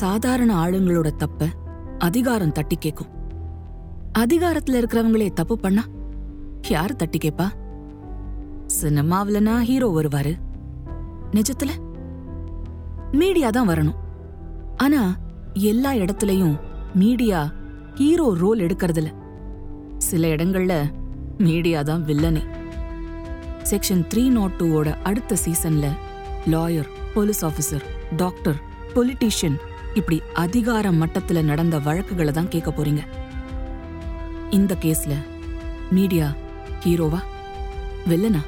சாதாரண ஆளுங்களோட தப்ப அதிகாரம் தட்டி கேக்கும். அதிகாரத்துல இருக்கிறவங்களே தப்பு பண்ணா யார் தட்டி கேப்பா? சினிமாவிலனா ஹீரோ வருவாரு, நிஜத்துல மீடியா தான் வரணும். ஆனா எல்லா இடத்துலயும் மீடியா ஹீரோ ரோல் எடுக்கிறதுல, சில இடங்கள்ல மீடியா தான் வில்லனே. செக்ஷன் 302ஓட அடுத்த சீசன்ல lawyer, police officer, doctor, politician இப்படி அதிகார மட்டத்துல நடந்த வழக்குகளை தான் கேட்க போறீங்க. இந்த கேஸ்ல மீடியா ஹீரோவா வில்லனா?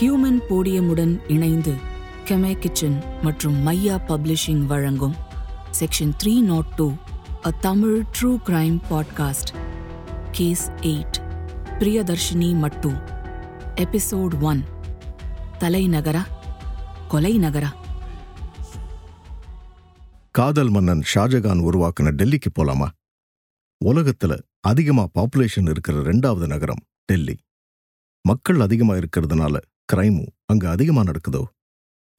ஹியூமன் போடியமுடன் இணைந்து கெமர் கிச்சன் மற்றும் மையா பப்ளிஷிங் வழங்கும் section 302 a Tamil true crime podcast. Case 8, Priyadarshini Mattoo, episode 1, தலைநகரா கொலை நகரா? காதல் மன்னன் ஷாஜகான் உருவாக்குன டெல்லிக்கு போலாமா? உலகத்துல அதிகமா பாப்புலேஷன் இருக்கிற ரெண்டாவது நகரம் டெல்லி. மக்கள் அதிகமா இருக்கிறதுனால கிரைமும் அங்க அதிகமா நடக்குதோ?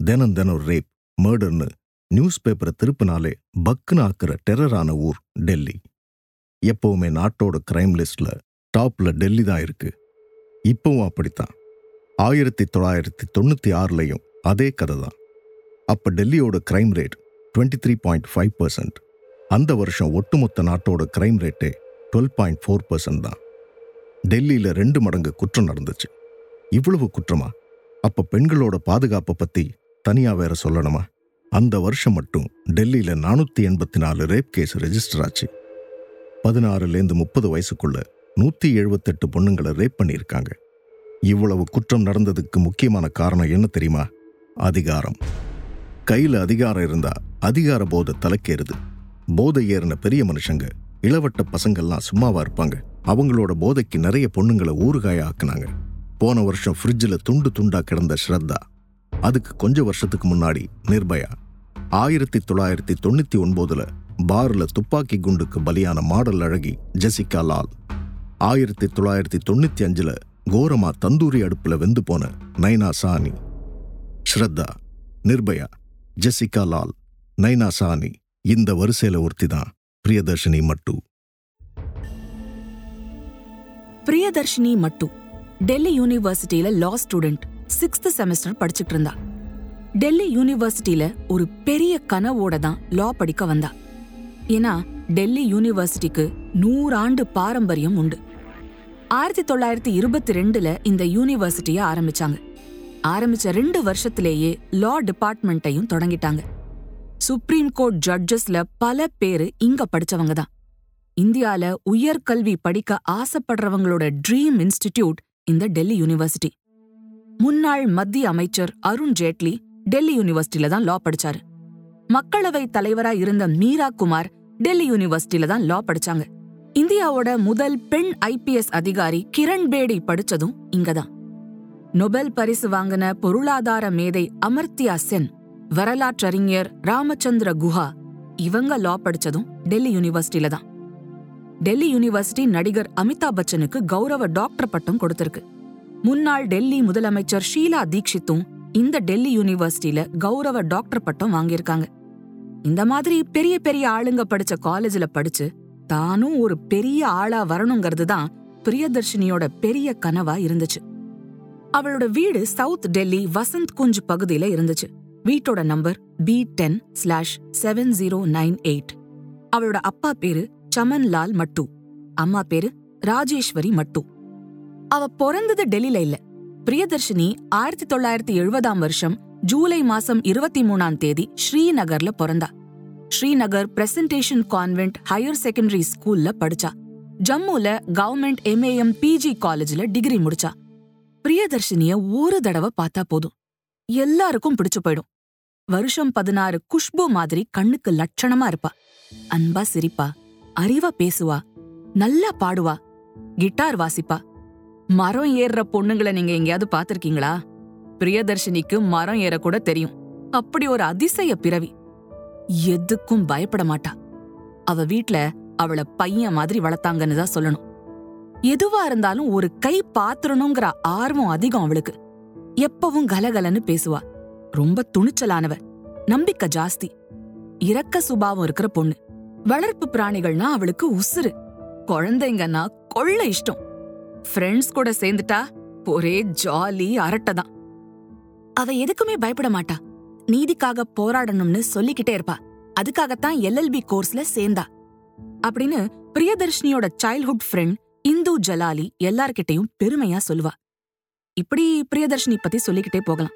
தினம் தினம் ரேப், மர்டர்னு நியூஸ் பேப்பரை திருப்பினாலே பக்குன்னு ஆக்குற டெரரான ஊர் டெல்லி. எப்பவுமே நாட்டோட கிரைம் லிஸ்ட்ல டாப்ல டெல்லி தான் இருக்கு. இப்பவும் அப்படித்தான். 1996லயும் அதே கதை தான். அப்ப டெல்லியோட கிரைம் ரேட் 23.5%. அந்த வருஷம் ஒட்டுமொத்த நாட்டோட கிரைம் ரேட்டே 12.4% தான். டெல்லியில 2 மடங்கு குற்றம் நடந்துச்சு. இவ்வளவு குற்றமா? அப்போ பெண்களோட பாதுகாப்பை பற்றி தனியாக வேற சொல்லணுமா? அந்த வருஷம் மட்டும் டெல்லியில் 484 ரேப் கேஸ் ரெஜிஸ்டர் ஆச்சு. 16லேருந்து 30 வயசுக்குள்ள 178 பொண்ணுங்களை ரேப் பண்ணியிருக்காங்க. இவ்வளவு குற்றம் நடந்ததுக்கு முக்கியமான காரணம் என்ன தெரியுமா? அதிகாரம். கையில் அதிகாரம் இருந்தால் அதிகார போதை தலைக்கேறுது. போதை ஏறின பெரிய மனுஷங்க, இளவட்ட பசங்கள்லாம் சும்மாவா இருப்பாங்க? அவங்களோட போதைக்கு நிறைய பொண்ணுங்களை ஊறுகாய ஆக்குனாங்க. போன வருஷம் ஃப்ரிட்ஜில் துண்டு துண்டா கிடந்த ஸ்ரத்தா, அதுக்கு கொஞ்சம் வருஷத்துக்கு முன்னாடி நிர்பயா, 1999ல் பாரில் துப்பாக்கி குண்டுக்கு பலியான மாடல் அழகி ஜெசிகா லால், 1995ல் கோரமா தந்தூரி அடுப்பில் வெந்து போன நைனா சாஹ்னி. ஸ்ரத்தா, நிர்பயா, ஜெசிகா லால், நைனா சாஹ்னி, இந்த வரிசையில் ஒருத்தி தான் பிரியதர்ஷினி மட்டு. பிரியதர்ஷினி மட்டு டெல்லி யூனிவர்சிட்டியில லா ஸ்டூடெண்ட், 6th செமஸ்டர் படிச்சுட்டு இருந்தா. டெல்லி யூனிவர்சிட்டியில ஒரு பெரிய கனவோட தான் லா படிக்க வந்தா. ஏன்னா டெல்லி யூனிவர்சிட்டிக்கு 100 ஆண்டு பாரம்பரியம் உண்டு. 1922ல் இந்த யூனிவர்சிட்டியை ஆரம்பிச்சாங்க. ஆரம்பிச்ச 2 வருஷத்திலேயே லா டிபார்ட்மெண்ட்டையும் தொடங்கிட்டாங்க. சுப்ரீம் கோர்ட் ஜட்ஜஸ்ல பல பேரு இங்க படிச்சவங்க தான். இந்தியால உயர்கல்வி படிக்க ஆசைப்படுறவங்களோட ட்ரீம் இன்ஸ்டிடியூட் இந்த டெல்லி யூனிவர்சிட்டி. முன்னாள் மத்திய அமைச்சர் அருண் ஜேட்லி டெல்லி யூனிவர்சிட்டியில தான் லா படிச்சாரு. மக்களவை தலைவரா இருந்த மீரா குமார் டெல்லி யூனிவர்சிட்டியில தான் லா படிச்சாங்க. இந்தியாவோட முதல் பெண் IPS அதிகாரி கிரண் பேடி படிச்சதும் இங்கதான். நொபெல் பரிசு வாங்கின பொருளாதார மேதை அமர்த்தியா சென், வரலாற்றறிஞர் ராமச்சந்திர குஹா இவங்க லா படிச்சதும் டெல்லி யூனிவர்சிட்டியில தான். டெல்லி யூனிவர்சிட்டி நடிகர் அமிதாப் பச்சனுக்கு கௌரவ டாக்டர் பட்டம் கொடுத்திருக்கு. முன்னாள் டெல்லி முதலமைச்சர் ஷீலா தீக்ஷித்தும் இந்த டெல்லி யூனிவர்சிட்டியில கௌரவ டாக்டர் பட்டம் வாங்கியிருக்காங்க. இந்த மாதிரி பெரிய பெரிய ஆளுங்க படிச்ச காலேஜில் படிச்சு தானும் ஒரு பெரிய ஆளா வரணுங்கிறது தான் பிரியதர்ஷினியோட பெரிய கனவா இருந்துச்சு. அவளோட வீடு சவுத் டெல்லி வசந்த் குஞ்ச் பகுதியில இருந்துச்சு. வீட்டோட நம்பர் B10/7098. அவளோட அப்பா பேரு சமன்லால் மட்டூ, அம்மா பேரு ராஜேஸ்வரி மட்டூ. அவ பிறந்தது டெல்லியில இல்ல. பிரியதர்ஷினி 1970 ஜூலை மாசம் 23 ஸ்ரீநகர்ல பிறந்தா. Srinagar Presentation Convent Higher Secondary ஸ்கூல்ல படிச்சா. ஜம்முல கவர்மெண்ட் MAM PG காலேஜ்ல டிகிரி முடிச்சா. பிரியதர்ஷினிய ஒரு தடவை பார்த்தா போதும், எல்லாருக்கும் பிடிச்சு போயிடும். வருஷம் 16 குஷ்பு மாதிரி கண்ணுக்கு லட்சணமா இருப்பா. அன்பா சிரிப்பா, அறிவா பேசுவா, நல்லா பாடுவா, கிட்டார் வாசிப்பா. மரம் ஏறுற பொண்ணுங்களை நீங்க எங்கேயாவது பாத்திருக்கீங்களா? பிரியதர்ஷினிக்கு மரம் ஏறக்கூட தெரியும். அப்படி ஒரு அதிசய பிறவி. எதுக்கும் பயப்பட மாட்டா. அவ வீட்ல அவளை பையன் மாதிரி வளர்த்தாங்கன்னு தான் சொல்லணும். எதுவா இருந்தாலும் ஒரு கை பாத்திரணுங்கிற ஆர்வம் அதிகம் அவளுக்கு. எப்பவும் கலகலன்னு பேசுவா. ரொம்ப துணிச்சலானவ. நம்பிக்கை ஜாஸ்தி, இரக்க சுபாவம் இருக்கிற பொண்ணு. வளர்ப்பு பிராணிகள்னா அவளுக்கு உசுறு, குழந்தைங்கன்னா கொள்ள இஷ்டம். ஃப்ரெண்ட்ஸ் கூட சேர்ந்துட்டா ஒரே ஜாலி அரட்டதான். அவ எதுக்குமே பயப்பட மாட்டா, நீதிக்காக போராடணும்னு சொல்லிக்கிட்டே இருப்பா. அதுக்காகத்தான் எல்எல்பி கோர்ஸ்ல சேர்ந்தா அப்படின்னு பிரியதர்ஷினியோட சைல்ட்ஹுட் ஃப்ரெண்ட் இந்து ஜலாலி எல்லார்கிட்டையும் பெருமையா சொல்லுவா. இப்படி பிரியதர்ஷினி பத்தி சொல்லிக்கிட்டே போகலாம்.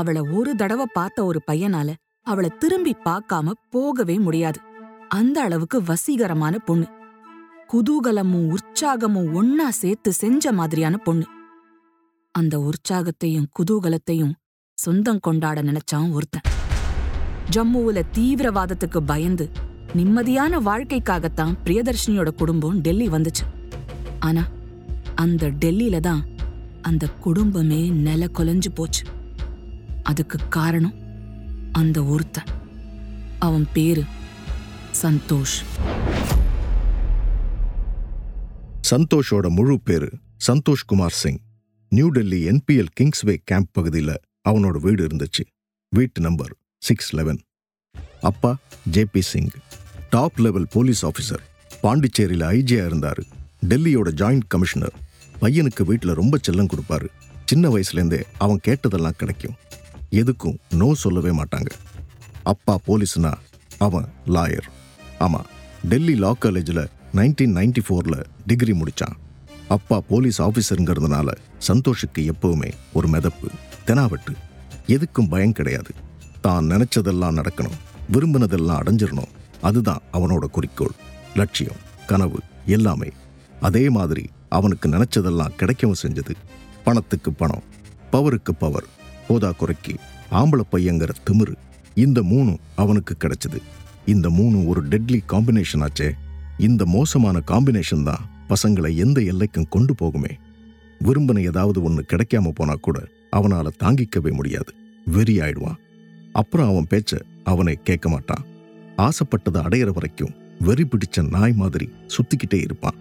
அவளை ஒரு தடவை பார்த்த ஒரு பையனால அவளை திரும்பி பார்க்காம போகவே முடியாது. அந்த அளவுக்கு வசீகரமான பொண்ணு, குதூகலமும் உற்சாகமும் ஒன்னா சேர்த்து செஞ்ச மாதிரியான பொண்ணு. அந்த உற்சாகத்தையும் குதூகலத்தையும் சொந்தம் கொண்டாட நினைச்சான் ஒருத்தன். ஜம்முவுல தீவிரவாதத்துக்கு பயந்து நிம்மதியான வாழ்க்கைக்காகத்தான் பிரியதர்ஷினியோட குடும்பம் டெல்லி வந்துச்சு. ஆனா அந்த டெல்லியில தான் அந்த குடும்பமே நில கொலைஞ்சு போச்சு. அதுக்கு காரணம் அந்த ஒருத்தன். அவன் பேரு சந்தோஷ். சந்தோஷோட முழு பேரு Santosh Kumar Singh. New Delhi NPL Kingsway camp பகுதியில் அவனோட வீடு இருந்துச்சு. வீட்டு நம்பர் 611. அப்பா JP Singh top level police officer, பாண்டிச்சேரியில் ஐஜியா இருந்தார், டெல்லியோட ஜாயிண்ட் கமிஷனர். பையனுக்கு வீட்டில் ரொம்ப செல்லம் கொடுப்பாரு. சின்ன வயசுலேருந்தே அவன் கேட்டதெல்லாம் கிடைக்கும், எதுக்கும் நோ சொல்லவே மாட்டாங்க. அப்பா போலீஸ்னா அவன் லாயர். ஆமாம், டெல்லி லா காலேஜில் 1994 டிகிரி முடித்தான். அப்பா போலீஸ் ஆஃபீஸருங்கிறதுனால சந்தோஷுக்கு எப்பவுமே ஒரு மிதப்பு, தெனாவட்டு, எதுக்கும் பயம் கிடையாது. தான் நினச்சதெல்லாம் நடக்கணும், விரும்பினதெல்லாம் அடைஞ்சிடணும். அதுதான் அவனோட குறிக்கோள், லட்சியம், கனவு எல்லாமே. அதே மாதிரி அவனுக்கு நினச்சதெல்லாம் கிடைக்கவும் செஞ்சது. பணத்துக்கு பணம், பவருக்கு பவர், போதா குறைக்கி ஆம்பளை பையங்கிற திமிரு, இந்த மூணும் அவனுக்கு கிடைச்சது. இந்த மூணும் ஒரு டெட்லி காம்பினேஷன் ஆச்சே. இந்த மோசமான காம்பினேஷன் தான் பசங்களை எந்த எல்லைக்கும் கொண்டு போகுமே. விரும்பின ஏதாவது ஒன்று கிடைக்காம போனா கூட அவனால் தாங்கிக்கவே முடியாது, வெறி ஆயிடுவான். அப்புறம் அவன் பேச்ச அவனை கேட்க மாட்டான். ஆசைப்பட்டதை அடையிற வரைக்கும் வெறி பிடிச்ச நாய் மாதிரி சுத்திக்கிட்டே இருப்பான்.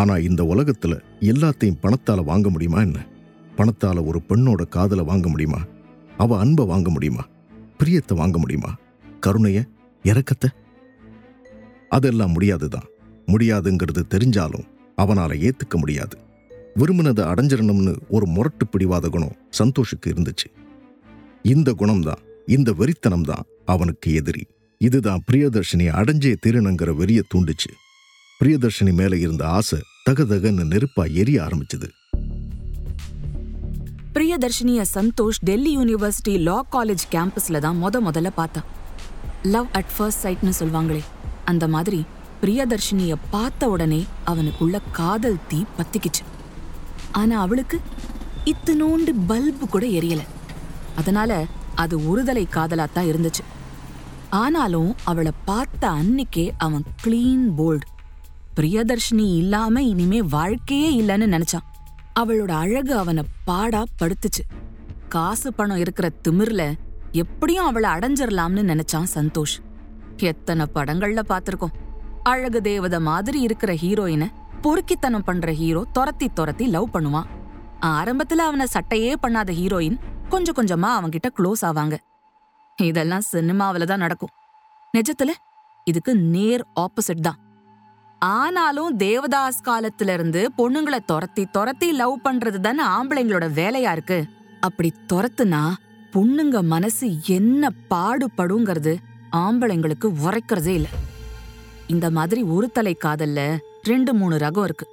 ஆனா இந்த உலகத்துல எல்லாத்தையும் பணத்தால வாங்க முடியுமா என்ன? பணத்தால ஒரு பெண்ணோட காதலை வாங்க முடியுமா? அவ அன்பை வாங்க முடியுமா? பிரியத்தை வாங்க முடியுமா? கருணைய, இரக்கத்தை? அதெல்லாம் முடியாதுதான். முடியாதுங்கிறது தெரிஞ்சாலும் அவனால ஏத்துக்க முடியாது. விரும்பினதை அடைஞ்சிடணும்னு ஒரு முரட்டு பிடிவாத குணம் சந்தோஷுக்கு இருந்துச்சு. இந்த குணம்தான், இந்த வெறித்தனம்தான் அவனுக்கு எதிரி. இதுதான் பிரியதர்ஷினி அடைஞ்சே தீரணுங்கிற வெறிய தூண்டுச்சு. பிரியதர்ஷினி மேல இருந்த ஆசை தகதகன்னு நெருப்பா எரிய ஆரம்பிச்சது. பிரியதர்ஷினிய Santosh Delhi university law college கேம்பஸ்ல தான் முதல்ல பார்த்தா. லவ் அட் ஃபர்ஸ்ட் சைட்னு சொல்வாங்களே, அந்த மாதிரி பிரியதர்ஷினிய பார்த்த உடனே அவனுக்குள்ள காதல் தீ பத்திக்கிச்சு. ஆனா அவளுக்கு இத்தனோண்டு பல்பு கூட எரியல. அதனால அது ஒருதலை காதலாத்தான் இருந்துச்சு. ஆனாலும் அவளை பார்த்த அன்னைக்கே அவன் கிளீன் போல்டு, பிரியதர்ஷினி இல்லாம இனிமே வாழ்க்கையே இல்லைன்னு நினைச்சான். அவளோட அழகு அவனை பாடா படுத்துச்சு. காசு பணம் இருக்கிற திமிர்ல எப்படியும் அவளை அடைஞ்சிடலாம்னு நினைச்சான் சந்தோஷ். எத்தனை படங்கள்ல பார்த்திருக்கோம், அழகு தேவதை மாதிரி இருக்கிற ஹீரோயினை பொறுக்கித்தனம் பண்ற ஹீரோ துரத்தி துரத்தி லவ் பண்ணுவான். ஆரம்பத்துல அவனை சட்டையே பண்ணாத ஹீரோயின் கொஞ்சம் கொஞ்சமா அவன்கிட்ட க்ளோஸ் ஆவாங்க. இதெல்லாம் சினிமாவில தான் நடக்கும். நிஜத்துல இதுக்கு நேர் ஆப்போசிட் தான். ஆனாலும் தேவதாஸ் காலத்துல இருந்து பொண்ணுங்களை துரத்தி துரத்தி லவ் பண்றது தானே ஆம்பளைங்களோட வேலையா இருக்கு. அப்படி துரத்துனா பொண்ணுங்க மனசு என்ன பாடுபடுங்கிறது ஆம்பளைங்களுக்கு உரைக்கிறதே இல்லை. இந்த மாதிரி ஒரு தலை காதல்ல 2-3 ரகம் இருக்கு.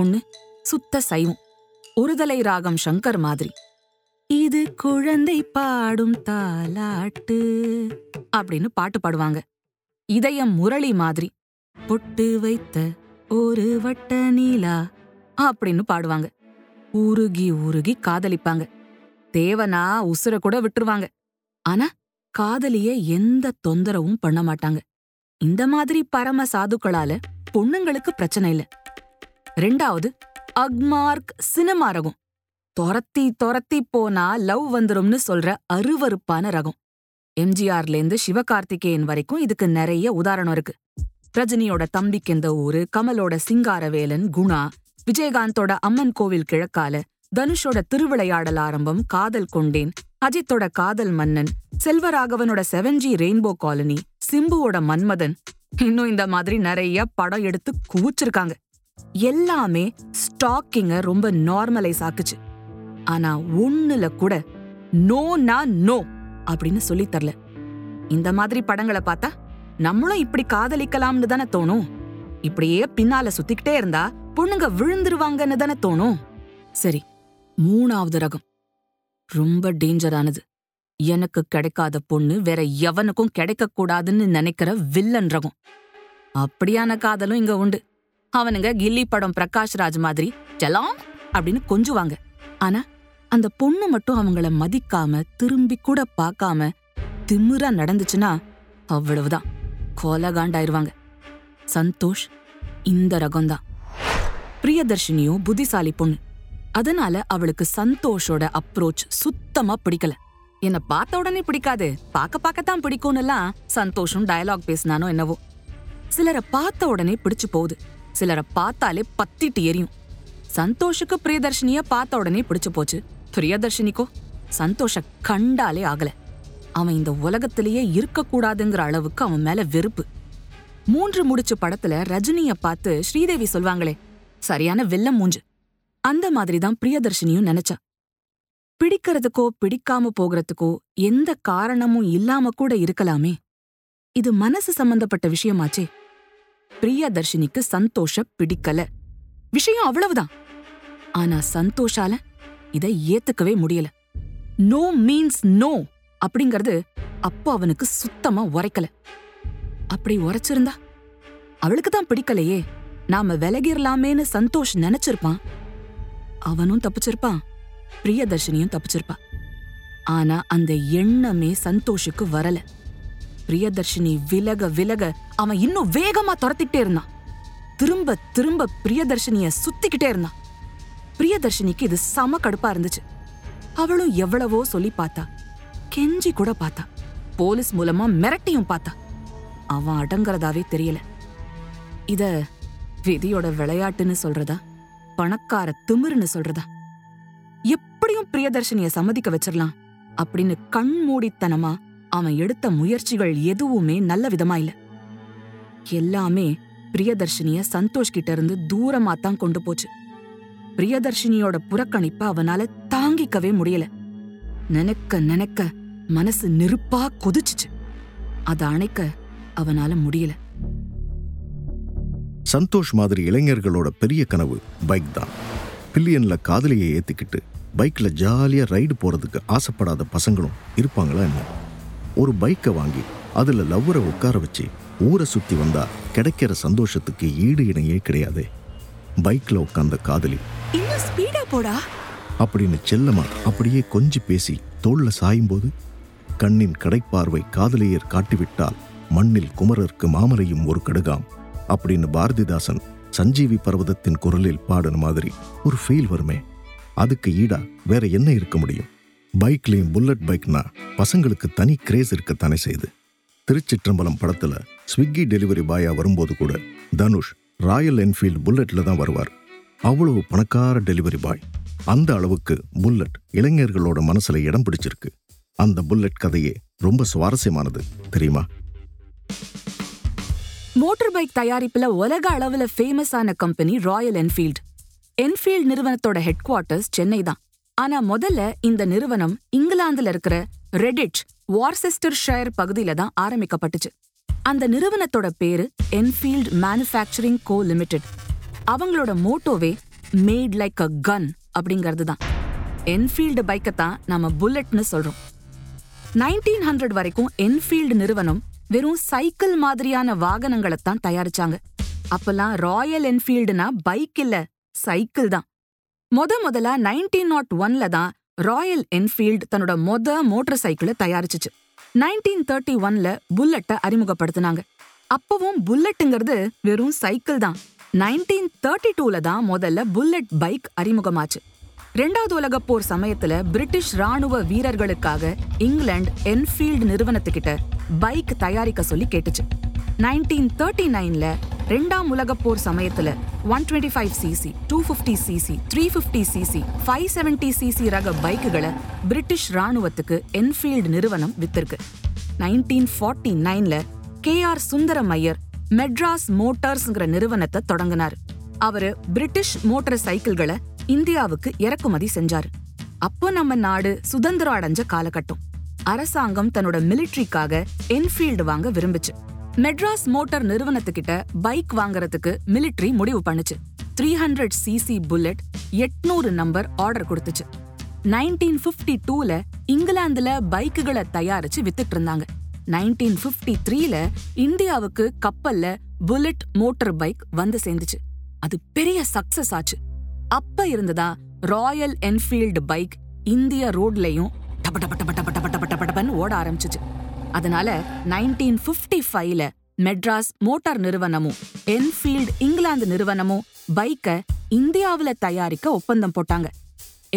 ஒன்னு சுத்த சைவம், ஒரு தலை ராகம் சங்கர் மாதிரி, இது குழந்தை பாடும் தாலாட்டு அப்படின்னு பாட்டு பாடுவாங்க. இதயம் முரளி மாதிரி, பொட்டு வைத்த ஒரு வட்ட நீலா அப்படின்னு பாடுவாங்க. உருகி உருகி காதலிப்பாங்க, தேவனா உசுர கூட விட்டுருவாங்க. ஆனா காதலிய எந்த தொந்தரவும் பண்ண மாட்டாங்க. இந்த மாதிரி பரம சாதுக்களால பொண்ணுங்களுக்கு பிரச்சனை இல்லை. 2வது அக்மார்க் சினிமா ரகம், துரத்தி துரத்தி போனா லவ் வந்துரும்னு சொல்ற அருவருப்பான ரகம். எம்ஜிஆர்லேருந்து சிவகார்த்திகேயன் வரைக்கும் இதுக்கு நிறைய உதாரணம் இருக்கு. ரஜினியோட தம்பிக்கெந்த ஊரு, கமலோட சிங்காரவேலன், குணா, விஜயகாந்தோட அம்மன் கோவில் கிழக்கால, தனுஷோட திருவிளையாடல் ஆரம்பம், காதல் கொண்டேன், அஜித்தோட Kadhal Mannan, செல்வராகவனோட 7G rainbow Colony, சிம்புவோட மன்மதன், இன்னும் இந்த மாதிரி நிறைய படம் எடுத்து குவிச்சிருக்காங்க. எல்லாமே ஸ்டாக்கிங்க ரொம்ப நார்மலைஸ் ஆக்குச்சு. ஆனா ஒண்ணுல கூட நோனா நோ அப்படின்னு சொல்லி தரல. இந்த மாதிரி படங்களை பார்த்தா நம்மளும் இப்படி காதலிக்கலாம்னு தானே தோணும். இப்படியே பின்னால சுத்திக்கிட்டே இருந்தா பொண்ணுங்க விழுந்துருவாங்கன்னு தானே தோணும். சரி, மூணாவது ரகம் ரொம்ப டேஞ்சரானது. எனக்கு கிடைக்காத பொண்ணு வேற எவனுக்கும் கிடைக்கக்கூடாதுன்னு நினைக்கிற வில்லன் ரகம். அப்படியான காதலும் இங்க உண்டு. அவனுங்க கில்லி படம் பிரகாஷ் ராஜ் மாதிரி செலாம் அப்படின்னு கொஞ்சுவாங்க. ஆனா அந்த பொண்ணு மட்டும் அவங்கள மதிக்காம திரும்பி கூட பார்க்காம திமிரா நடந்துச்சுன்னா அவ்வளவுதான், கோலகாண்டாயிருவாங்க. சந்தோஷ் இந்த ரகம்தான். பிரியதர்ஷினியோ புத்திசாலி பொண்ணு, அதனால அவளுக்கு சந்தோஷோட அப்ரோச் சுத்தமா பிடிக்கல. என்னை பார்த்த உடனே பிடிக்காது, பார்க்க பார்க்கத்தான் பிடிக்கும்னுலாம் சந்தோஷம் டயலாக் பேசினானோ என்னவோ. சிலரை பார்த்த உடனே பிடிச்சு போகுது, சிலரை பார்த்தாலே பத்திட்டு எரியும். சந்தோஷுக்கு பிரியதர்ஷினிய பார்த்த உடனே பிடிச்சு போச்சு, பிரியதர்ஷினிக்கோ சந்தோஷ கண்டாலே ஆகல. அவன் இந்த உலகத்திலேயே இருக்கக்கூடாதுங்கிற அளவுக்கு அவன் மேல வெறுப்பு. 3 முடிச்சு படத்துல ரஜினிய பார்த்து ஸ்ரீதேவி சொல்வாங்களே, சரியான வெள்ள மூஞ்சு, அந்த மாதிரிதான் பிரியதர்ஷினியும் நினைச்சா. பிடிக்கிறதுக்கோ பிடிக்காம போகிறதுக்கோ எந்த காரணமும் இல்லாம கூட இருக்கலாமே. இது மனசு சம்பந்தப்பட்ட விஷயமாச்சே. பிரியதர்ஷினிக்கு சந்தோஷ பிடிக்கல, விஷயம் அவ்வளவுதான். ஆனா சந்தோஷால இதை ஏத்துக்கவே முடியல. நோ மீன்ஸ் நோ அப்படிங்கிறது அப்போ அவனுக்கு சுத்தமா உரைக்கல. அப்படி உரைச்சிருந்தா அவளுக்குதான் பிடிக்கலையே, நாம விலகிடலாமேன்னு சந்தோஷ் நினைச்சிருப்பான். அவனும் தப்பிச்சிருப்பான், பிரியதர்ஷினியும் தப்பிச்சிருப்பா. ஆனா அந்த எண்ணமே சந்தோஷுக்கு வரல. பிரியதர்ஷினி விலக விலக அவன் இன்னும் வேகமா துரத்திக்கிட்டே இருந்தான். திரும்ப திரும்ப பிரியதர்ஷினிய சுத்திக்கிட்டே இருந்தான். பிரியதர்ஷினிக்கு இது சம கடுப்பா இருந்துச்சு. அவளும் எவ்வளவோ சொல்லி பார்த்தா, கெஞ்சி கூட பார்த்தா, போலீஸ் மூலமா மிரட்டியும் பார்த்தா. அவன் அடங்குறதாவே தெரியல. இத விதியோட விளையாட்டுன்னு சொல்றதா, பணக்கார திமிருன்னு சொல்றதா, எப்படியும் பிரியதர்ஷினிய சம்மதிக்க வச்சிடலாம் அப்படின்னு கண்மூடித்தனமா அவன் எடுத்த முயற்சிகள் எதுவுமே நல்ல விதமா இல்ல. எல்லாமே பிரியதர்ஷினிய சந்தோஷ் கிட்ட இருந்து தூரமாத்தான் கொண்டு போச்சு. பிரியதர்ஷினியோட புறக்கணிப்ப அவனால தாங்கிக்கவே முடியல. நினைக்க நினைக்க மனசு நெருப்பா கொதிச்சுச்சு, அதை அணைக்க அவனால முடியல. சந்தோஷ் மாதிரி இளைஞர்களோட பெரிய கனவு பைக் தான். பில்லியன்ல காதலியை ஏத்திக்கிட்டு பைக்ல ஜாலியா ரைடு போறதுக்கு ஆசைப்படாத பசங்களும் இருப்பாங்களா என்ன? ஒரு பைக்கை வாங்கி அதுல லவ்வரை உட்கார வச்சு ஊரை சுத்தி வந்தா கிடைக்கிற சந்தோஷத்துக்கு ஈடு இணையே கிடையாதே. பைக்ல உட்கார்ந்த காதலி, இன்னும் ஸ்பீடா போடா அப்படின்னு செல்லமா அப்படியே கொஞ்சி பேசி தோல்ல சாயும்போது கண்ணின் கடைப்பார்வை காதலியர் காட்டிவிட்டால் மண்ணில் குமரருக்கு மாமரையும் ஒரு கடுகாம் அப்படின்னு பாரதிதாசன் சஞ்சீவி பர்வதத்தின் குரலில் பாடின மாதிரி ஒரு ஃபீல் வருமே. அதுக்கு ஈடா வேற என்ன இருக்க முடியும்? பைக்லேயும் புல்லட் பைக்னா பசங்களுக்கு தனி கிரேஸ் இருக்கத்தானே செய்து. திருச்சிற்றம்பலம் படத்துல ஸ்விக்கி டெலிவரி பாயா வரும்போது கூட தனுஷ் ராயல் என்ஃபீல்டு புல்லட்ல தான் வருவார். அவ்வளவு பணக்கார டெலிவரி பாய். அந்த அளவுக்கு புல்லட் இளைஞர்களோட மனசுல இடம் பிடிச்சிருக்கு. அந்த புல்லட் கதையே ரொம்ப சுவாரஸ்யமானது தெரியுமா? மோட்டார் பைக் தயாரிப்புல உலக அளவுல ஃபேமஸான கம்பெனி ராயல் என்ஃபீல்டு. என்ஃபீல்டு நிறுவனத்தோட ஹெட் குவார்ட்டர்ஸ் சென்னை தான். ஆனா முதல்ல இந்த நிறுவனம் இங்கிலாந்துல இருக்கிற ரெடிட் வார்செஸ்டர் ஷயர் பகுதியில தான் ஆரம்பிக்கப்பட்டுச்சு. அந்த நிறுவனத்தோட பேரு என்ஃபீல்டு மேனுஃபேக்சரிங் கோ லிமிடெட். அவங்களோட மோட்டோவே மேட் லைக் அ கன் அப்படிங்கிறது தான். என்ஃபீல்டு பைக்கை தான் நம்ம புல்லட்னு சொல்றோம். 1900 வரைக்கும் என்ஃபீல்டு நிறுவனம் வெறும் சைக்கிள் மாதிரியான வாகனங்களைத்தான் தயாரிச்சாங்க. அப்பெல்லாம் ராயல் என்ஃபீல்டுனா பைக் இல்ல, சைக்கிள் தான். முதல்ல 1901 தான் ராயல் என்ஃபீல்டு தன்னோட மோட்டார் சைக்கிளை தயாரிச்சிச்சு. 1931 புல்லட்டை அறிமுகப்படுத்தினாங்க. அப்பவும் புல்லட்டுங்கிறது வெறும் சைக்கிள் தான். 1932 தான் முதல்ல புல்லட் பைக் அறிமுகமாச்சு. 2வது உலகப் போர் சமயத்துல பிரிட்டிஷ் ராணுவ வீரர்களுக்காக இங்கிலாந்து என்ஃபீல்டு நிறுவனத்துக்கிட்ட பைக் தயாரிக்க சொல்லி கேட்டுச்சு. 1939 ரெண்டாம் உலகப் போர் சமயத்துல 125cc, 250cc, 350cc, 570cc ரக பைக்குகளை பிரிட்டிஷ் ராணுவத்துக்கு என்ஃபீல்டு நிறுவனம் வித்திருக்கு. 1949ல KR சுந்தரமையர் மெட்ராஸ் மோட்டார்ஸ்ங்கிற நிறுவனத்தை தொடங்கினார். அவரு பிரிட்டிஷ் மோட்டார் சைக்கிள்களை இந்தியாவுக்கு இறக்குமதி செஞ்சார். அப்போ நம்ம நாடு சுதந்திரம் அடைஞ்ச காலகட்டம். அரசாங்கம் தன்னோட மிலிட்ரிக்காக என்ஃபீல்டு வாங்க விரும்பிச்சு. மெட்ராஸ் மோட்டார் நிறுவனத்துக்கிட்ட பைக் வாங்கறதுக்கு மிலிட்ரி முடிவு பண்ணுச்சு. 300cc புல்லட் 800 நம்பர் ஆர்டர் கொடுத்துச்சு. 1952ல இங்கிலாந்துல பைக்குகளை தயாரிச்சு வித்துட்டு இருந்தாங்க. 1953ல இந்தியாவுக்கு கப்பல்ல புல்லட் மோட்டார் பைக் வந்து சேர்ந்துச்சு. அது பெரிய சக்சஸ் ஆச்சு. அப்ப இருந்ததா ராயல் என்ஃபீல்டு பைக் இந்திய ரோட்லயும் டப டப டப டப டப டப டப டபன்னு ஓட ஆரம்பிச்சுச்சு. அதனால 1955ல மெட்ராஸ் மோட்டார் நிறுவனமும் என்ஃபீல்டு இங்கிலாந்து நிறுவனமும் பைக்கை இந்தியாவில் தயாரிக்க ஒப்பந்தம் போட்டாங்க.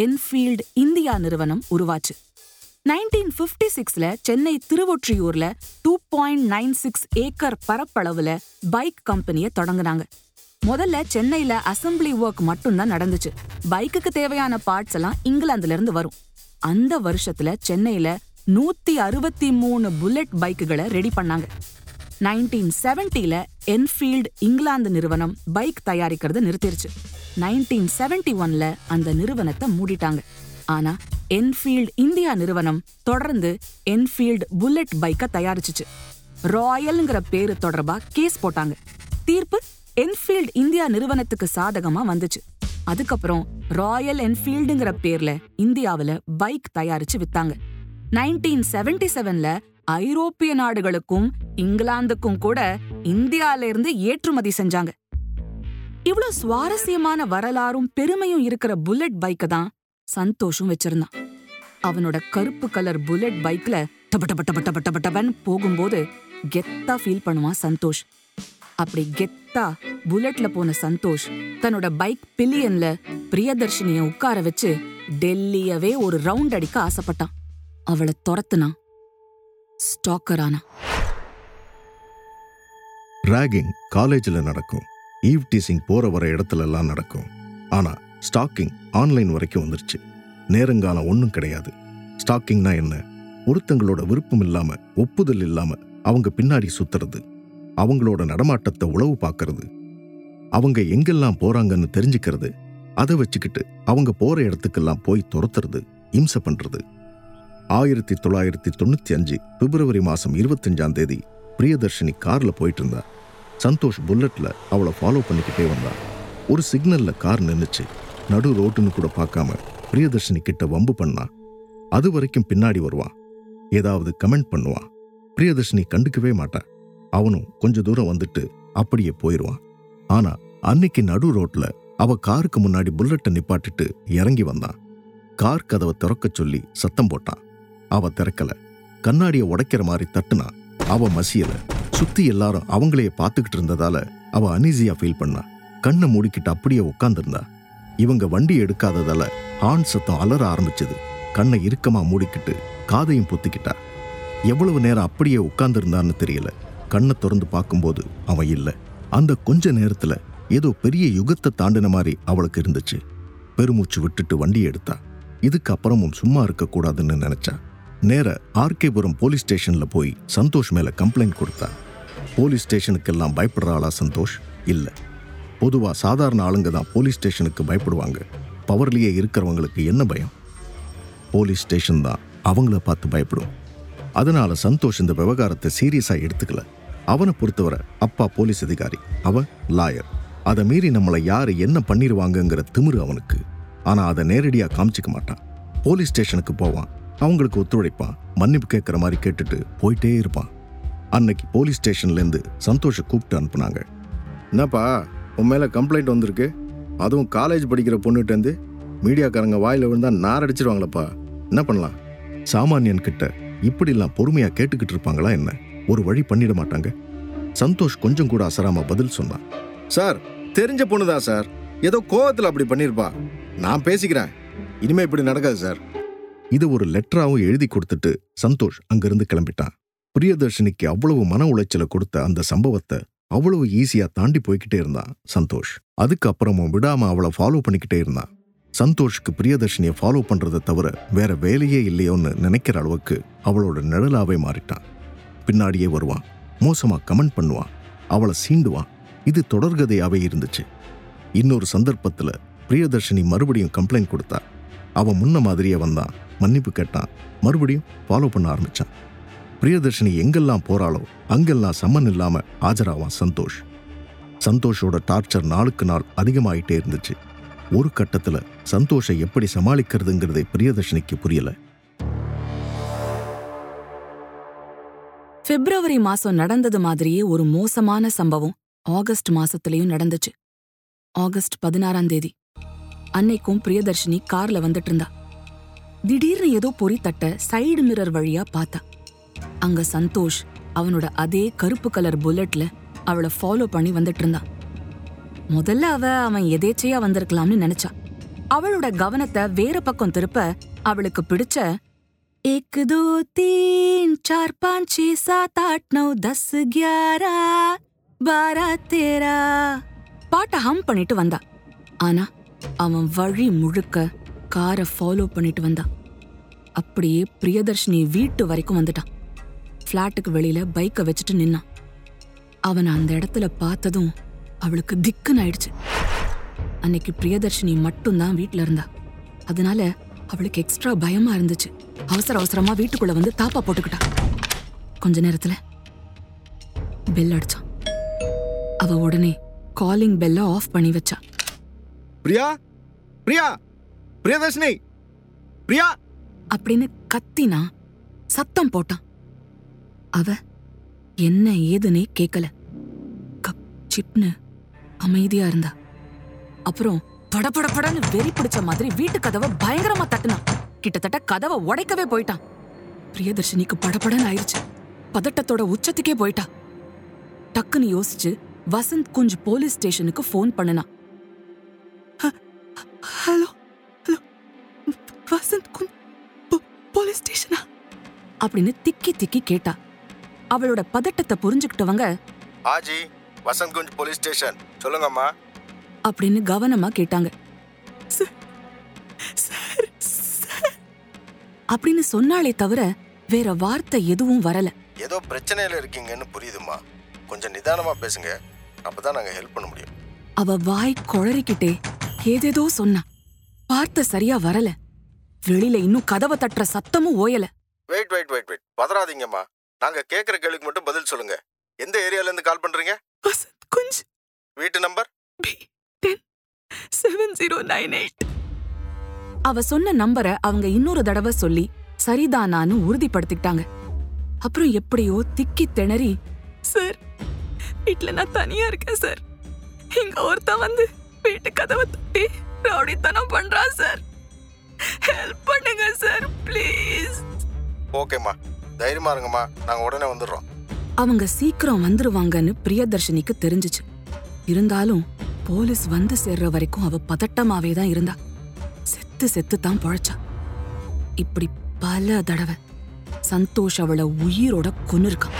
என்ஃபீல்டு இந்தியா நிறுவனம் உருவாச்சு. 1956ல சென்னை திருவொற்றியூர்ல 2.96 ஏக்கர் பரப்பளவுல பைக் கம்பெனியை தொடங்கினாங்க. முதல்ல சென்னையில அசம்பிளி ஒர்க் மட்டும்தான் நடந்துச்சு. பைக்குக்கு தேவையான பார்ட்ஸ் எல்லாம் இங்கிலாந்துல இருந்து வரும். அந்த வருஷத்துல சென்னையில 163 புல்லட் பைக்குகளை ரெடி பண்ணாங்க. 1970ல என்ஃபீல்டு இங்கிலாந்து நிறுவனம் பைக் தயாரிக்கிறத நிறுத்திருச்சு. 1971ல அந்த நிறுவனத்தை மூடிட்டாங்க. ஆனா என்ஃபீல்டு இந்தியா நிறுவனம் தொடர்ந்து என்ஃபீல்டு புல்லட் பைக்கை தயாரிச்சுச்சு. ராயல்ங்கிற பேரு தொடர்பா கேஸ் போட்டாங்க. தீர்ப்பு என்ஃபீல்டு இந்தியா நிறுவனத்துக்கு சாதகமா வந்துச்சு. அதுக்கப்புறம் ராயல் என்ஃபீல்டுங்கிற பேர்ல இந்தியாவில பைக் தயாரிச்சு வித்தாங்க. 1977ல ஐரோப்பிய நாடுகளுக்கும் இங்கிலாந்துக்கும் கூட இந்தியால இருந்து ஏற்றுமதி செஞ்சாங்க. இவ்வளோ சுவாரஸ்யமான வரலாறும் பெருமையும் இருக்கிற புல்லட் பைக்கை தான் சந்தோஷும் வச்சிருந்தான். அவனோட கருப்பு கலர் புல்லட் பைக்ல டப டப டப டப டப டபன்னு போகும்போது கெத்தா ஃபீல் பண்ணுவான் சந்தோஷ். அப்படி கெத்தா புல்லட்ல போன சந்தோஷ் தன்னோட பைக் பில்லியன்ல பிரியதர்ஷினிய உட்கார வச்சு டெல்லியவே ஒரு ரவுண்ட் அடிக்க ஆசைப்பட்டான். அவளை துரத்துனான், ஸ்டாக்கரானா. ராகிங் காலேஜ்ல நடக்கும், ஈவ் டீசிங் போற வர இடத்துல எல்லாம் நடக்கும். ஆனா ஸ்டாக்கிங் ஆன்லைன் வரைக்கும் வந்துருச்சு. நேரங்காலம் ஒன்றும் கிடையாது. ஸ்டாக்கிங்னா என்ன? ஒருத்தங்களோட விருப்பம் இல்லாம, ஒப்புதல் இல்லாம அவங்க பின்னாடி சுத்துறது, அவங்களோட நடமாட்டத்தை உளவு பார்க்கறது, அவங்க எங்கெல்லாம் போறாங்கன்னு தெரிஞ்சுக்கிறது, அதை வச்சுக்கிட்டு அவங்க போற இடத்துக்கெல்லாம் போய் துரத்துறது, இம்சை பண்றது. 1995 பிப்ரவரி மாதம் 25ஆம் தேதி பிரியதர்ஷினி கார்ல போயிட்டு இருந்தா. சந்தோஷ் புல்லட்ல அவளை ஃபாலோ பண்ணிக்கிட்டே வந்தா. ஒரு சிக்னல்ல கார் நின்றுச்சு. நடு ரோட்டுன்னு கூட பார்க்காம பிரியதர்ஷினி கிட்ட வம்பு பண்ணா. அது வரைக்கும் பின்னாடி வருவான், ஏதாவது கமெண்ட் பண்ணுவான். பிரியதர்ஷினி கண்டுக்கவே மாட்டா. அவனும் கொஞ்ச தூரம் வந்துட்டு அப்படியே போயிடுவான். ஆனா அன்னைக்கு நடு ரோட்ல அவ காருக்கு முன்னாடி புல்லட்டை நிப்பாட்டிட்டு இறங்கி வந்தான். கார் கதவை திறக்க சொல்லி சத்தம் போட்டான். அவ திறக்கல. கண்ணாடியை உடைக்கிற மாதிரி தட்டுனா. அவ மசியல. சுத்தி எல்லாரும் அவங்களையே பார்த்துக்கிட்டு இருந்ததால அவ அனீசியா ஃபீல் பண்ணா. கண்ணை மூடிக்கிட்டு அப்படியே உட்காந்துருந்தா. இவங்க வண்டி எடுக்காததால ஹார்ன் சத்தம் அலற ஆரம்பிச்சது. கண்ணை இறுக்கமா மூடிக்கிட்டு காதையும் பொத்திக்கிட்டா. எவ்வளவு நேரம் அப்படியே உட்காந்துருந்தான்னு தெரியல. கண்ணை திறந்து பார்க்கும்போது அவன் இல்லை. அந்த கொஞ்ச நேரத்துல ஏதோ பெரிய யுகத்தை தாண்டின மாதிரி அவளுக்கு இருந்துச்சு. பெருமூச்சு விட்டுட்டு வண்டி எடுத்தா. இதுக்கு அப்புறமும் சும்மா இருக்கக்கூடாதுன்னு நினைச்சா. நேர ஆர்கேபுரம் போலீஸ் ஸ்டேஷன்ல போய் சந்தோஷ் மேல கம்ப்ளைண்ட் கொடுத்தா. போலீஸ் ஸ்டேஷனுக்கெல்லாம் பயப்படுறாளா சந்தோஷ்? இல்லை. பொதுவா சாதாரண ஆளுங்க தான் போலீஸ் ஸ்டேஷனுக்கு பயப்படுவாங்க. பவர்லேயே இருக்கிறவங்களுக்கு என்ன பயம்? போலீஸ் ஸ்டேஷன் தான் அவங்கள பார்த்து பயப்படும். அதனால சந்தோஷ் இந்த விவகாரத்தை சீரியஸா எடுத்துக்கல. அவனை பொறுத்தவரை அப்பா போலீஸ் அதிகாரி, அவன் லாயர். அதை மீறி நம்மளை யாரு என்ன பண்ணிடுவாங்கங்கிற திமிரு அவனுக்கு. ஆனா அதை நேரடியா காமிச்சிக்க மாட்டான். போலீஸ் ஸ்டேஷனுக்கு போவான், அவங்களுக்கு ஒத்துழைப்பான், மன்னிப்பு கேட்குற மாதிரி கேட்டுட்டு போயிட்டே இருப்பான். அன்னைக்கு போலீஸ் ஸ்டேஷன்லேருந்து சந்தோஷை கூப்பிட்டு அனுப்புனாங்க. என்னப்பா உன் மேல கம்ப்ளைண்ட் வந்திருக்கு, அதுவும் காலேஜ் படிக்கிற பொண்ணுகிட்டேருந்து, மீடியாக்காரங்க வாயில விழுந்தா நார் அடிச்சிருவாங்களப்பா, என்ன பண்ணலாம்? சாமானியன்கிட்ட இப்படிலாம் பொறுமையா கேட்டுக்கிட்டு இருப்பாங்களா என்ன? ஒரு வழி பண்ணிட மாட்டாங்க? சந்தோஷ் கொஞ்சம் கூட அசராம பதில் சொன்னான். சார், தெரிஞ்ச பொண்ணுதான் சார், ஏதோ கோவத்துல அப்படி பண்ணிருப்பா, நான் பேசிக்கிறேன், இனிமே இப்படி நடக்காது சார். இது ஒரு லெட்டராவும் எழுதி கொடுத்துட்டு சந்தோஷ் அங்கிருந்து கிளம்பிட்டான். பிரியதர்ஷினிக்கு அவ்வளவு மன உளைச்சலை கொடுத்த அந்த சம்பவத்தை அவ்வளவு ஈஸியாக தாண்டி போய்கிட்டே இருந்தான் சந்தோஷ். அதுக்கப்புறமும் விடாமல் அவளை ஃபாலோ பண்ணிக்கிட்டே இருந்தான். சந்தோஷ்க்கு பிரியதர்ஷினியை ஃபாலோ பண்ணுறதை தவிர வேற வேலையே இல்லையோன்னு நினைக்கிற அளவுக்கு அவளோட நிழலாவே மாறிட்டான். பின்னாடியே வருவான், மோசமாக கமெண்ட் பண்ணுவான், அவளை சீண்டுவான். இது தொடர்கதையாகவே இருந்துச்சு. இன்னொரு சந்தர்ப்பத்தில் பிரியதர்ஷினி மறுபடியும் கம்ப்ளைண்ட் கொடுத்தா. அவன் முன்ன மாதிரியே வந்தான், மன்னிப்பு கேட்டான், மறுபடியும் ஃபாலோ பண்ண ஆரம்பித்தான். பிரியதர்ஷினி எங்கெல்லாம் போகிறாளோ அங்கெல்லாம் சம்மன் இல்லாமல் ஆஜராவான் சந்தோஷ். சந்தோஷோட டார்ச்சர் நாளுக்கு நாள் அதிகமாகிட்டே இருந்துச்சு. ஒரு கட்டத்தில் சந்தோஷை எப்படி சமாளிக்கிறதுங்கிறதை பிரியதர்ஷினிக்கு புரியலை. பிப்ரவரி மாதம் நடந்தது மாதிரியே ஒரு மோசமான சம்பவம் ஆகஸ்ட் மாசத்துலயும் நடந்துச்சு. ஆகஸ்ட் 16ஆம் தேதி அன்னைக்கும் பிரியதர்ஷினி கார்ல வந்துட்டு இருந்தா. திடீர்னு ஏதோ பொறி தட்ட சைடு மிரர் வழியா பார்த்தா. அங்க சந்தோஷ் அவனோட அதே கருப்பு கலர் புல்லட்ல அவளை ஃபாலோ பண்ணி வந்துட்டு இருந்தான். முதல்ல அவன் எதேச்சையா வந்திருக்கலாம்னு நினைச்சா. அவளோட கவனத்தை வேற பக்கம் திருப்ப அவளுக்கு பிடிச்ச 1 2 3 4 5 6 7 8 9 10 11 12 13 பாட்டை ஹம் பண்ணிட்டு வந்தா. ஆனா அவன் வழி முழுக்க காரை ஃபாலோ பண்ணிட்டு வந்தான். அப்படியே பிரியதர்ஷினி வீட்டு வரைக்கும் வந்துட்டான். ஃப்ளாட்டுக்கு வெளியில பைக்கை வச்சுட்டு நின்னான். அவன் அந்த இடத்துல பார்த்ததும் அவளுக்கு திக்குன்னு ஆயிடுச்சு. அன்னைக்கு பிரியதர்ஷினி மட்டும்தான் வீட்டில் இருந்தா. அதனால அவளுக்கு எக்ஸ்ட்ரா பயமா இருந்துச்சு. அவசர அவசரமா வீட்டுக்குள்ள வந்து தாப்பா போட்டுக்கிட்டா. கொஞ்ச நேரத்துல பெல் அடிச்சான். அவ உடனே காலிங் பெல்ல ஆஃப் பண்ணி வச்சா. பிரியா பிரியா பிரியதர்ஷினி பிரியா அப்படின்னு கத்தினா, சத்தம் போட்டான். அவ என்ன ஏதுன்னே கேட்கல, கப் சிப்னு அமைதியா இருந்தா. அப்புறம் படபடபடன்னு வெறி பிடிச்ச மாதிரி வீட்டு கதவை பயங்கரமா தட்டுனா. கிட்டத்தட்ட கதவை உடைக்கவே போயிட்டான். பிரியதர்ஷினிக்கு படபடன்னு ஆயிடுச்சு. பதட்டத்தோட உச்சத்துக்கே போயிட்டா. டக்குன்னு யோசிச்சு வசந்த் குஞ்ச் போலீஸ் ஸ்டேஷனுக்கு ஃபோன் பண்ணுனா. Hello hello Vasant Kunj police ஸ்டேஷனா அப்படின்னு திக்கி திக்கி கேட்டா. அவளோட பதட்டத்தை புரிஞ்சுக்கிட்டவங்க ஆஜி வசந்த் குஞ்ச் போலீஸ் ஸ்டேஷன் சொல்லுங்கம்மா அப்படின்னு கவனமா கேட்டாங்க. சார் சார் அப்படின்னு சொன்னாலே தவிர வேற வார்த்தை எதுவும் வரல. ஏதோ பிரச்சனையில இருக்கீங்கன்னு புரியுதுமா, கொஞ்சம் நிதானமா பேசுங்க, அப்பதான் நாங்க ஹெல்ப் பண்ண முடியும். அவ வாய் குளறிக்கிட்டே ஏதேதோ சொன்னா. பார்த்த சரியா வரல. வெளியில இன்னும் கதவை தட்டுற சத்தமும் ஓயல. வெயிட் வெயிட் வெயிட் வெயிட் பதறாதீங்கம்மா, நாங்க கேக்குற கேள்விக்கு மட்டும் பதில் சொல்லுங்க. எந்த ஏரியால இருந்து கால் பண்றீங்க? வசந்த் குஞ்ச். வீட்டு நம்பர் B10 7098. அவ சொன்ன நம்பரை அவங்க இன்னொரு தடவை சொல்லி சரிதானான்னு உறுதிப்படுத்திட்டாங்க. அப்புறம் எப்படியோ திக்கி திணறி, சார் வீட்டுல நான் தனியா இருக்கேன் சார், எங்க ஒருத்த வந்து வீட்டு கதவை தட்டி ரவுடித்தனம் பண்றா சார், ஹெல்ப் பண்ணுங்க சார் ப்ளீஸ். ஓகேம்மா தைரியமா இருங்கம்மா, நாங்க உடனே வந்துடுறோம். அவங்க சீக்கிரம் வந்துருவாங்கன்னு பிரியதர்ஷினிக்கு தெரிஞ்சிச்சு. இருந்தாலும் போலீஸ் வந்து சேர்ற வரைக்கும் அவ பதட்டமாவே தான் இருந்தா. செத்து செத்து தான் பழச்சா. இப்படி பல தடவை சந்தோஷ் அவளை உயிரோட கொன்னிருக்கான்.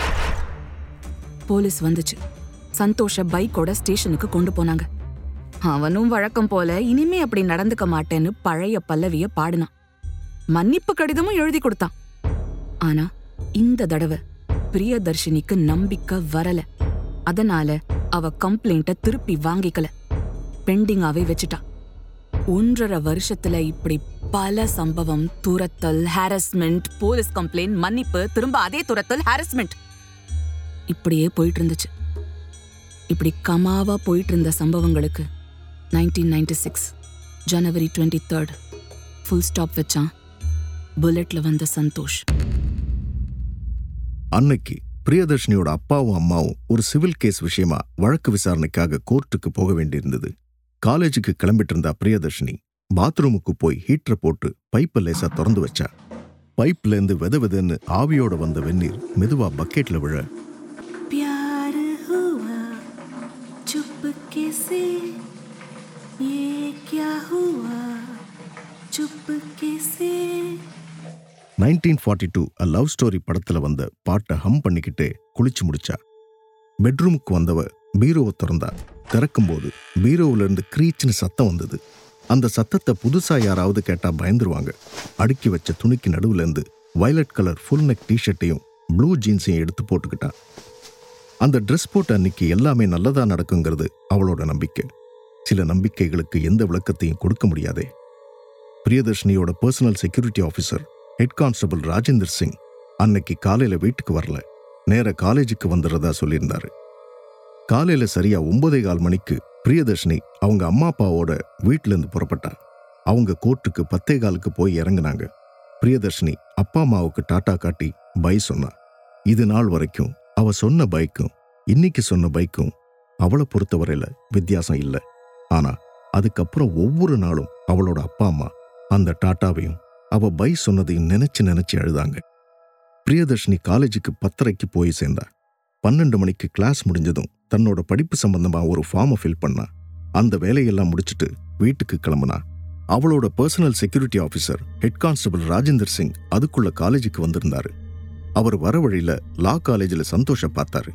போலீஸ் வந்துச்சு. சந்தோஷ பைக்கோட ஸ்டேஷனுக்கு கொண்டு போனாங்க. அவனும் வழக்கம் போல இனிமே அப்படி நடந்துக்க மாட்டேன்னு பழைய பல்லவிய பாடினான். மன்னிப்பு கடிதமும் எழுதி கொடுத்தான். ஆனா இந்த தடவை பிரியதர்ஷினிக்கு நம்பிக்கை வரல. அதனால அவ கம்ப்ளைண்ட்டை திருப்பி வாங்கிக்கல, பெண்டிங்காவே வச்சுட்டா. 1.5 வருஷத்துல இப்படி பல சம்பவம், துரத்தல், ஹாரஸ்மெண்ட், போலீஸ் கம்ப்ளைண்ட், மன்னிப்பு, திரும்ப அதே துரத்தல், ஹாரஸ்மெண்ட், இப்படியே போயிட்டு இருந்துச்சு. இப்படி கமாவா போயிட்டு இருந்த சம்பவங்களுக்கு 1996 ஜனவரி 23 ஃபுல் ஸ்டாப் வச்சான் புல்லட்ல வந்த சந்தோஷ். அன்னைக்கு பிரியதர்ஷினியோட அப்பாவும் அம்மாவும் ஒரு சிவில் கேஸ் விஷயமா வழக்கு விசாரணைக்காக கோர்ட்டுக்கு போக வேண்டியிருந்தது. காலேஜுக்கு கிளம்பிட்டு இருந்தா பிரியதர்ஷினி பாத்ரூமுக்கு போய் ஹீட்டரை போட்டு பைப்பை லேசா திறந்து வச்சா. பைப்லேருந்து வெத வெதன்னு ஆவியோட வந்த வெந்நீர் மெதுவா பக்கெட்ல விழ, லவ் ஸ்டோரி படத்துல வந்த பாட்டை ஹம் பண்ணிக்கிட்டு குளிச்சு முடிச்சா. பெட்ரூமுக்கு வந்தவ பீரோவை திறந்தா. திறக்கும்போது பீரோவிலிருந்து கிரீச்சின்னு சத்தம் வந்தது. அந்த சத்தத்தை புதுசாக யாராவது கேட்டால் பயந்துருவாங்க. அடுக்கி வச்ச துணிக்கு நடுவுலேருந்து வயலட் கலர் ஃபுல் நெக் டிஷர்ட்டையும் ப்ளூ ஜீன்ஸையும் எடுத்து போட்டுக்கிட்டா. அந்த ட்ரெஸ் போட்ட அன்னைக்கு எல்லாமே நல்லதாக நடக்குங்கிறது அவளோட நம்பிக்கை. சில நம்பிக்கைகளுக்கு எந்த விளக்கத்தையும் கொடுக்க முடியாதே. பிரியதர்ஷினியோட personal security officer head constable Rajendra Singh அன்னைக்கு காலையில் வீட்டுக்கு வரல, நேர காலேஜுக்கு வந்துடுறதா சொல்லியிருந்தாரு. காலையில் சரியாக 9:15 மணிக்கு பிரியதர்ஷினி அவங்க அம்மா அப்பாவோட வீட்டிலேருந்து புறப்பட்டா. அவங்க கோர்ட்டுக்கு 10:15 போய் இறங்குனாங்க. பிரியதர்ஷினி அப்பா அம்மாவுக்கு டாட்டா காட்டி பை சொன்னா. இது நாள் வரைக்கும் அவள் சொன்ன பைக்கும் இன்னைக்கு சொன்ன பைக்கும் அவளை பொறுத்தவரையில் வித்தியாசம் இல்லை. ஆனால் அதுக்கப்புறம் ஒவ்வொரு நாளும் அவளோட அப்பா அம்மா அந்த டாட்டாவையும் அவள் பை சொன்னதையும் நினச்சி நினச்சி அழுதாங்க. பிரியதர்ஷினி காலேஜுக்கு 10:30 போய் சேர்ந்தா. 12 மணிக்கு கிளாஸ் முடிஞ்சதும் தன்னோட படிப்பு சம்பந்தமாக ஒரு ஃபார்மை ஃபில் பண்ணா. அந்த வேலையெல்லாம் முடிச்சுட்டு வீட்டுக்கு கிளம்புனா. அவளோட personal security officer head constable Rajendra Singh அதுக்குள்ளே காலேஜுக்கு வந்திருந்தாரு. அவர் வர வழியில் லா காலேஜில் சந்தோஷை பார்த்தாரு.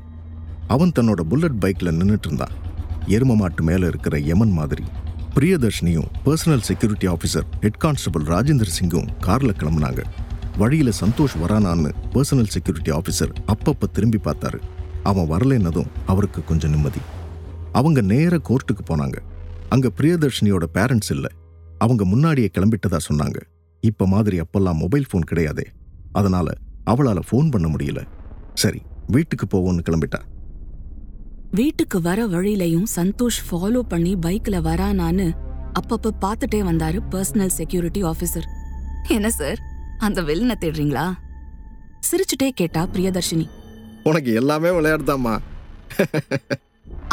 அவன் தன்னோட புல்லட் பைக்கில் நின்றுட்டு இருந்தான். எரும மாட்டு மேலே இருக்கிற யமன் மாதிரி. பிரியதர்ஷினியும் personal security officer head constable Rajendra சிங்கும் காரில் கிளம்புனாங்க. வழியில் சந்தோஷ் வரானான்னு பர்சனல் செக்யூரிட்டி ஆஃபீஸர் அப்பப்போ திரும்பி பார்த்தாரு. அவன் வரலைன்னதும் அவருக்கு கொஞ்சம் நிம்மதி. அவங்க நேர கோர்ட்டுக்கு போனாங்க. அங்கே பிரியதர்ஷினியோட பேரண்ட்ஸ் இல்லை. அவங்க முன்னாடியே கிளம்பிட்டதா சொன்னாங்க. இப்போ மாதிரி அப்பெல்லாம் மொபைல் ஃபோன் கிடையாதே, அதனால் அவளால் ஃபோன் பண்ண முடியல. சரி, வீட்டுக்கு போவோன்னு கிளம்பிட்டா. வீட்டுக்கு வர வழியிலையும் சந்தோஷ் ஃபாலோ பண்ணி பைக்கில் வரானான்னு அப்பப்போ பார்த்துட்டே வந்தாரு பர்சனல் செக்யூரிட்டி ஆஃபீஸர். என்ன சார், அந்த வில்லனை தேடுறீங்களா? சிரிச்சுட்டே கேட்டா பிரியதர்ஷினி. உனக்கு எல்லாமே விளையாடுதாமா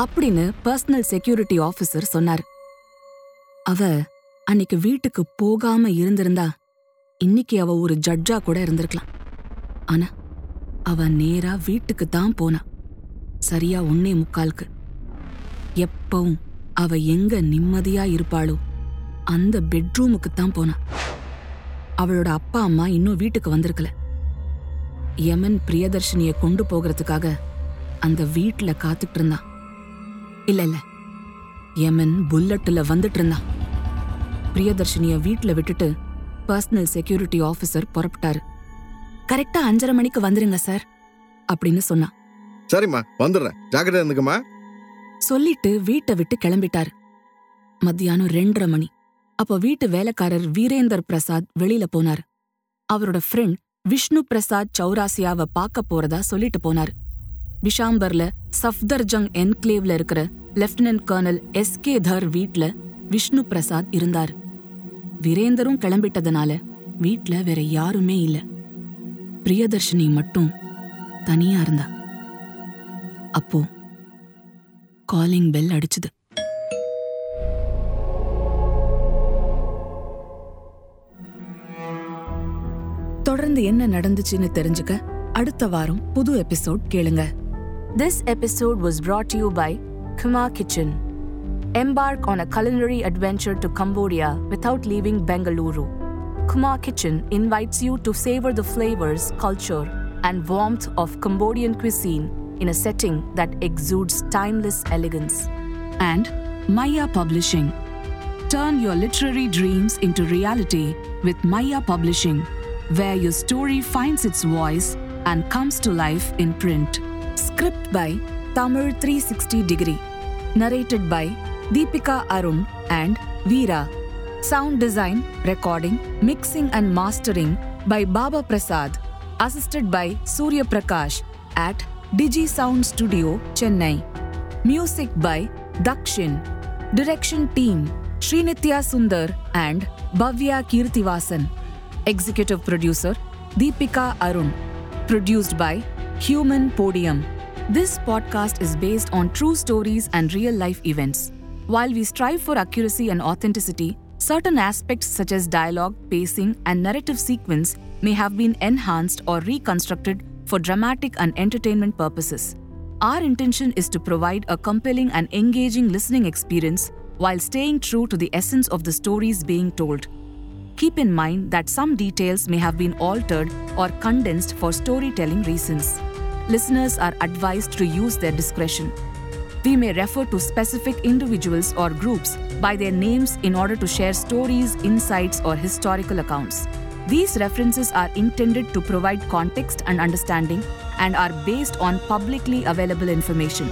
அப்படின்னு பர்சனல் செக்யூரிட்டி ஆஃபீஸர் சொன்னார். அவ அன்னைக்கு வீட்டுக்கு போகாம இருந்திருந்தா இன்னைக்கு அவ ஒரு ஜட்ஜா கூட இருந்திருக்கலாம். ஆனா அவ நேரா வீட்டுக்கு தான் போனா. சரியா 1:45. எப்பவும் அவ எங்க நிம்மதியா இருப்பாளோ அந்த பெட்ரூமுக்கு தான் போனா. அவளோட அப்பா அம்மா இன்னும் வீட்டுக்கு வந்திருக்கல. யமன் பிரியதர்ஷினியை கொண்டு போகிறதுக்காக அந்த வீட்டுல காத்துட்டு இருந்தான். இல்ல, யமன் புல்லட்ல வந்துட்டு இருந்தான். பிரியதர்ஷினிய வீட்டுல விட்டுட்டு பர்சனல் செக்யூரிட்டி ஆஃபீஸர் புறப்பட்டாரு. கரெக்டா 5:30 மணிக்கு வந்துருங்க சார் அப்படின்னு சொன்னா. சரிம்மா, வந்துடுறேன், ஜாக்கிரதையா இருந்துக்குமா சொல்லிட்டு வீட்டை விட்டு கிளம்பிட்டாரு. மத்தியானம் 2:30 மணி. அப்போ வீட்டு வேலைக்காரர் வீரேந்தர் பிரசாத் வெளியில போனார். அவரோட ஃப்ரெண்ட் விஷ்ணு பிரசாத் சௌராசியாவை பார்க்க போறதா சொல்லிட்டு போனார். விஷாம்பர்ல சஃப்தர்ஜங் என்க்ளேவ்ல இருக்கிற லெப்டினன்ட் கர்னல் எஸ்கே தர் வீட்ல விஷ்ணு பிரசாத் இருந்தார். வீரேந்தரும் கிளம்பிட்டதுனால வீட்ல வேற யாருமே இல்ல. பிரியதர்ஷினி மட்டும் தனியா இருந்தா. அப்போ காலிங் பெல் அடிச்சுது. தொடர்ந்து என்ன நடந்துச்சுன்னு தெரிஞ்சுக்க அடுத்த வாரம் புது எபிசோட் கேளுங்க. This episode was brought to you by Khmer Kitchen. Embark on a culinary adventure to Cambodia without leaving Bengaluru. Khmer Kitchen invites you to savor the flavors, culture, and warmth of Cambodian cuisine in a setting that exudes timeless elegance. And Maiya Publishing. Turn your literary dreams into reality with Maiya Publishing, where your story finds its voice and comes to life in print. Script by Tamil 360 Degree. Narrated by Deepika Arun and Veera. Sound design, recording, mixing and mastering by Baba Prasad. Assisted by Surya Prakash at Digi Sound Studio, Chennai. Music by Dakshin. Direction team Srinithya Sundar and Bhavya Kirthivasan. Executive Producer Deepika Arun. Produced by Human Podium. This podcast is based on true stories and real-life events. While we strive for accuracy and authenticity, certain aspects such as dialogue, pacing, and narrative sequence may have been enhanced or reconstructed for dramatic and entertainment purposes. Our intention is to provide a compelling and engaging listening experience while staying true to the essence of the stories being told. Keep in mind that some details may have been altered or condensed for storytelling reasons. Listeners are advised to use their discretion. We may refer to specific individuals or groups by their names in order to share stories, insights, or historical accounts. These references are intended to provide context and understanding and are based on publicly available information.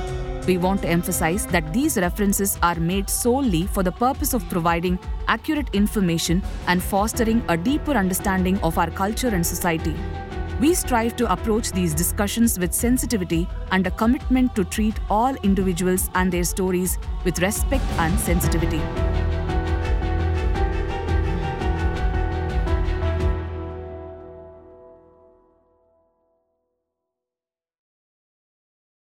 We want to emphasize that these references are made solely for the purpose of providing accurate information and fostering a deeper understanding of our culture and society. We strive to approach these discussions with sensitivity and a commitment to treat all individuals and their stories with respect and sensitivity.